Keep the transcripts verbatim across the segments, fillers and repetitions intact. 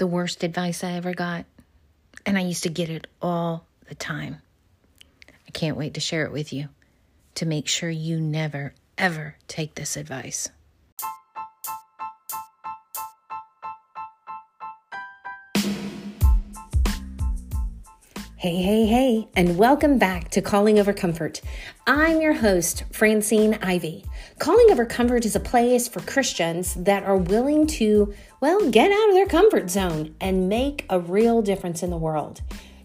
the worst advice I ever got. And I used to get it all the time. I can't wait to share it with you to make sure you never, ever take this advice. Hey, hey, hey, and welcome back to Calling Over Comfort. I'm your host, Francine Ivey. Calling Over Comfort is a place for Christians that are willing to, well, get out of their comfort zone and make a real difference in the world.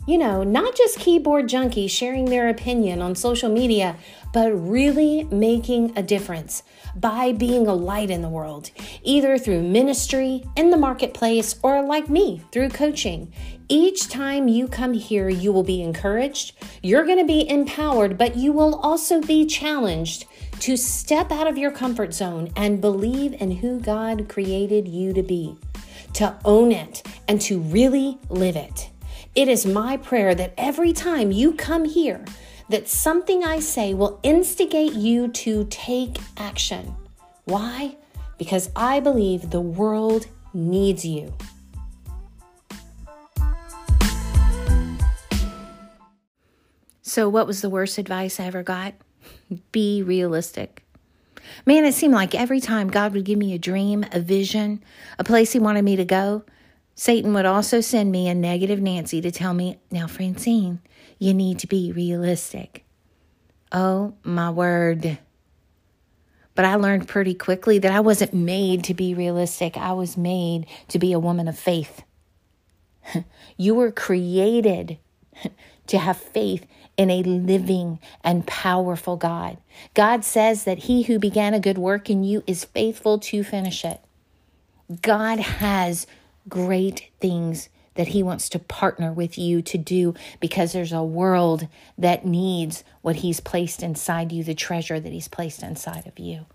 You know, not just keyboard junkies sharing their opinion on social media, but really making a difference by being a light in the world, either through ministry, in the marketplace, or like me, through coaching. Each time you come here, you will be encouraged, you're going to be empowered, but you will also be challenged to step out of your comfort zone and believe in who God created you to be, to own it, and to really live it. It is my prayer that every time you come here, that something I say will instigate you to take action. Why? Because I believe the world needs you. So what was the worst advice I ever got? Be realistic. Man, it seemed like every time God would give me a dream, a vision, a place he wanted me to go, Satan would also send me a negative Nancy to tell me, now, Francine, you need to be realistic. Oh, my word. But I learned pretty quickly that I wasn't made to be realistic. I was made to be a woman of faith. You were created to have faith in a living and powerful God. God says that he who began a good work in you is faithful to finish it. God has great things that he wants to partner with you to do because there's a world that needs what he's placed inside you, the treasure that he's placed inside of you.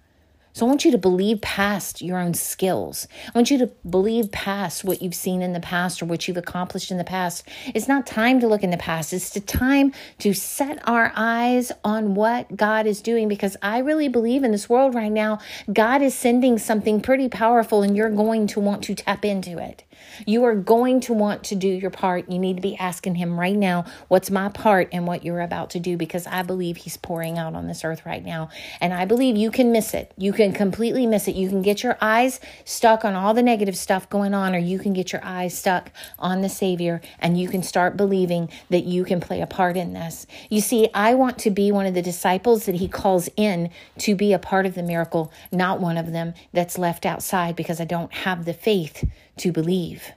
So I want you to believe past your own skills. I want you to believe past what you've seen in the past or what you've accomplished in the past. It's not time to look in the past. It's the time to set our eyes on what God is doing, because I really believe in this world right now, God is sending something pretty powerful and you're going to want to tap into it. You are going to want to do your part. You need to be asking him right now, what's my part and what you're about to do, because I believe he's pouring out on this earth right now. And I believe you can miss it. You can completely miss it. You can get your eyes stuck on all the negative stuff going on, or you can get your eyes stuck on the Savior and you can start believing that you can play a part in this. You see, I want to be one of the disciples that he calls in to be a part of the miracle, not one of them that's left outside because I don't have the faith to believe.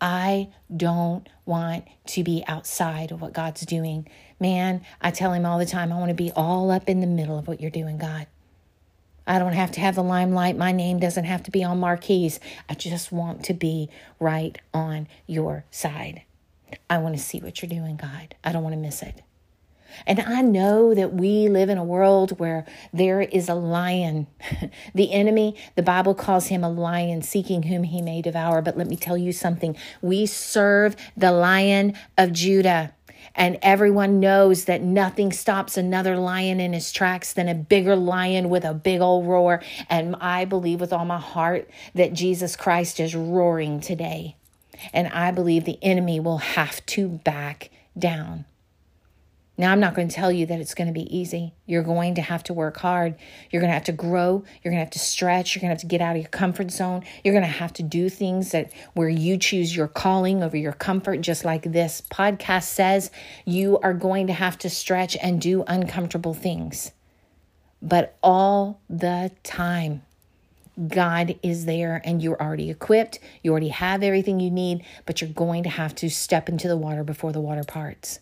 I don't want to be outside of what God's doing. Man, I tell him all the time, I want to be all up in the middle of what you're doing, God. I don't have to have the limelight. My name doesn't have to be on marquees. I just want to be right on your side. I want to see what you're doing, God. I don't want to miss it. And I know that we live in a world where there is a lion. The enemy, the Bible calls him a lion, seeking whom he may devour. But let me tell you something. We serve the Lion of Judah. And everyone knows that nothing stops another lion in his tracks than a bigger lion with a big old roar. And I believe with all my heart that Jesus Christ is roaring today. And I believe the enemy will have to back down. Now, I'm not going to tell you that it's going to be easy. You're going to have to work hard. You're going to have to grow. You're going to have to stretch. You're going to have to get out of your comfort zone. You're going to have to do things that where you choose your calling over your comfort, just like this podcast says. You are going to have to stretch and do uncomfortable things. But all the time, God is there and you're already equipped. You already have everything you need, but you're going to have to step into the water before the water parts.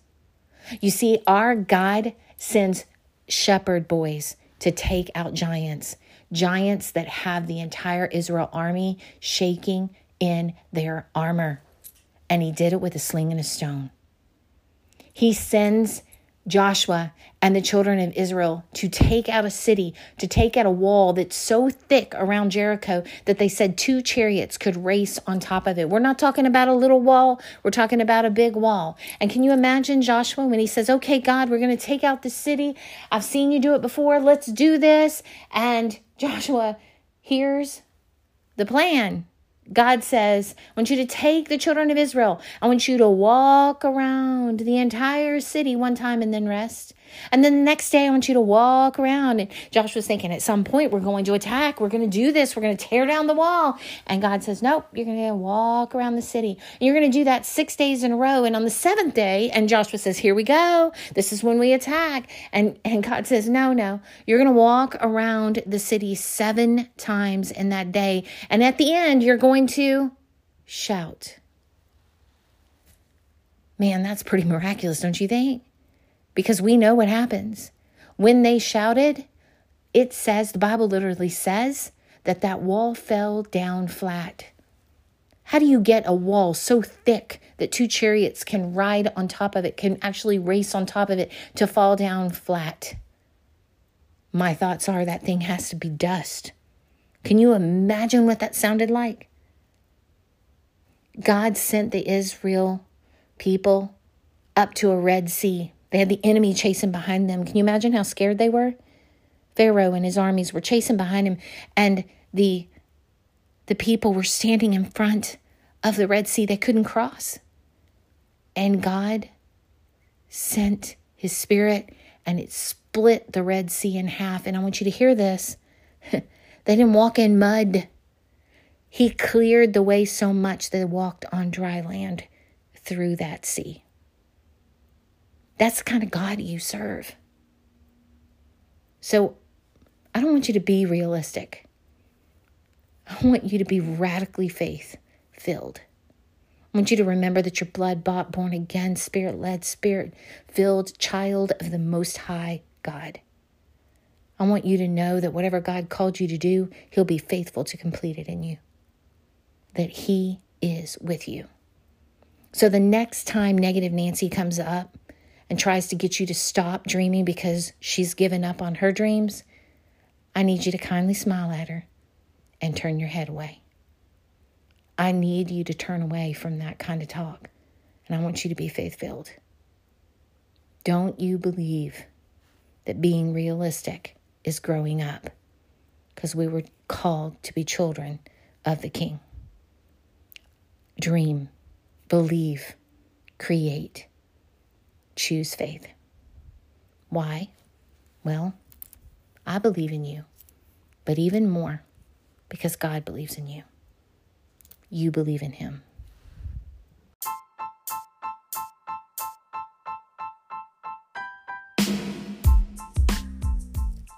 You see, our God sends shepherd boys to take out giants, giants that have the entire Israel army shaking in their armor. And he did it with a sling and a stone. He sends Joshua and the children of Israel to take out a city, to take out a wall that's so thick around Jericho that they said two chariots could race on top of it. We're not talking about a little wall. We're talking about a big wall. And can you imagine Joshua when he says, okay, God, we're going to take out the city. I've seen you do it before. Let's do this. And Joshua hears the plan God says, I want you to take the children of Israel. I want you to walk around the entire city one time and then rest. And then the next day, I want you to walk around. And Joshua's thinking, at some point, we're going to attack. We're going to do this. We're going to tear down the wall. And God says, nope, you're going to walk around the city. And you're going to do that six days in a row. And on the seventh day, and Joshua says, here we go. This is when we attack. And, and God says, no, no, you're going to walk around the city seven times in that day. And at the end, you're going to shout. Man, that's pretty miraculous, don't you think? Because we know what happens. When they shouted, it says, the Bible literally says, that that wall fell down flat. How do you get a wall so thick that two chariots can ride on top of it, can actually race on top of it to fall down flat? My thoughts are that thing has to be dust. Can you imagine what that sounded like? God sent the Israel people up to a Red Sea. They had the enemy chasing behind them. Can you imagine how scared they were? Pharaoh and his armies were chasing behind him, and the the people were standing in front of the Red Sea. They couldn't cross. And God sent his spirit, and it split the Red Sea in half. And I want you to hear this. They didn't walk in mud. He cleared the way so much they walked on dry land through that sea. That's the kind of God you serve. So I don't want you to be realistic. I want you to be radically faith-filled. I want you to remember that you're blood-bought, born-again, spirit-led, spirit-filled child of the Most High God. I want you to know that whatever God called you to do, he'll be faithful to complete it in you. That he is with you. So the next time negative Nancy comes up and tries to get you to stop dreaming because she's given up on her dreams, I need you to kindly smile at her and turn your head away. I need you to turn away from that kind of talk, and I want you to be faith-filled. Don't you believe that being realistic is growing up? Because we were called to be children of the King. Dream, believe, create. Choose faith. Why? Well, I believe in you, but even more because God believes in you. You believe in him.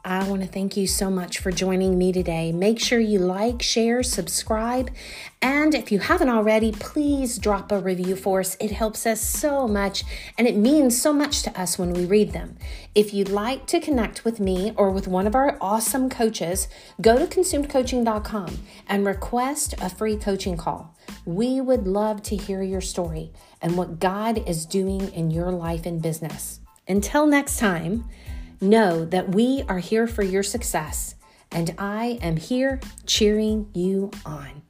I want to thank you so much for joining me today. Make sure you like, share, subscribe, and if you haven't already, please drop a review for us. It helps us so much, and it means so much to us when we read them. If you'd like to connect with me or with one of our awesome coaches, go to consumed coaching dot com and request a free coaching call. We would love to hear your story and what God is doing in your life and business. Until next time, know that we are here for your success, and I am here cheering you on.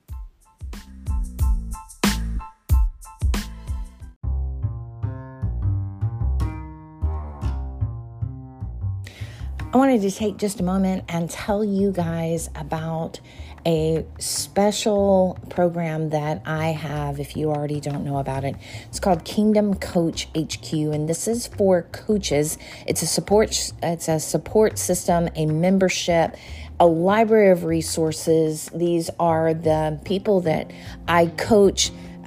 I wanted to take just a moment and tell you guys about a special program that I have, if you already don't know about it. It's called Kingdom Coach H Q, and this is for coaches. It's a support, it's a support system, a membership, a library of resources. These are the people that I coach.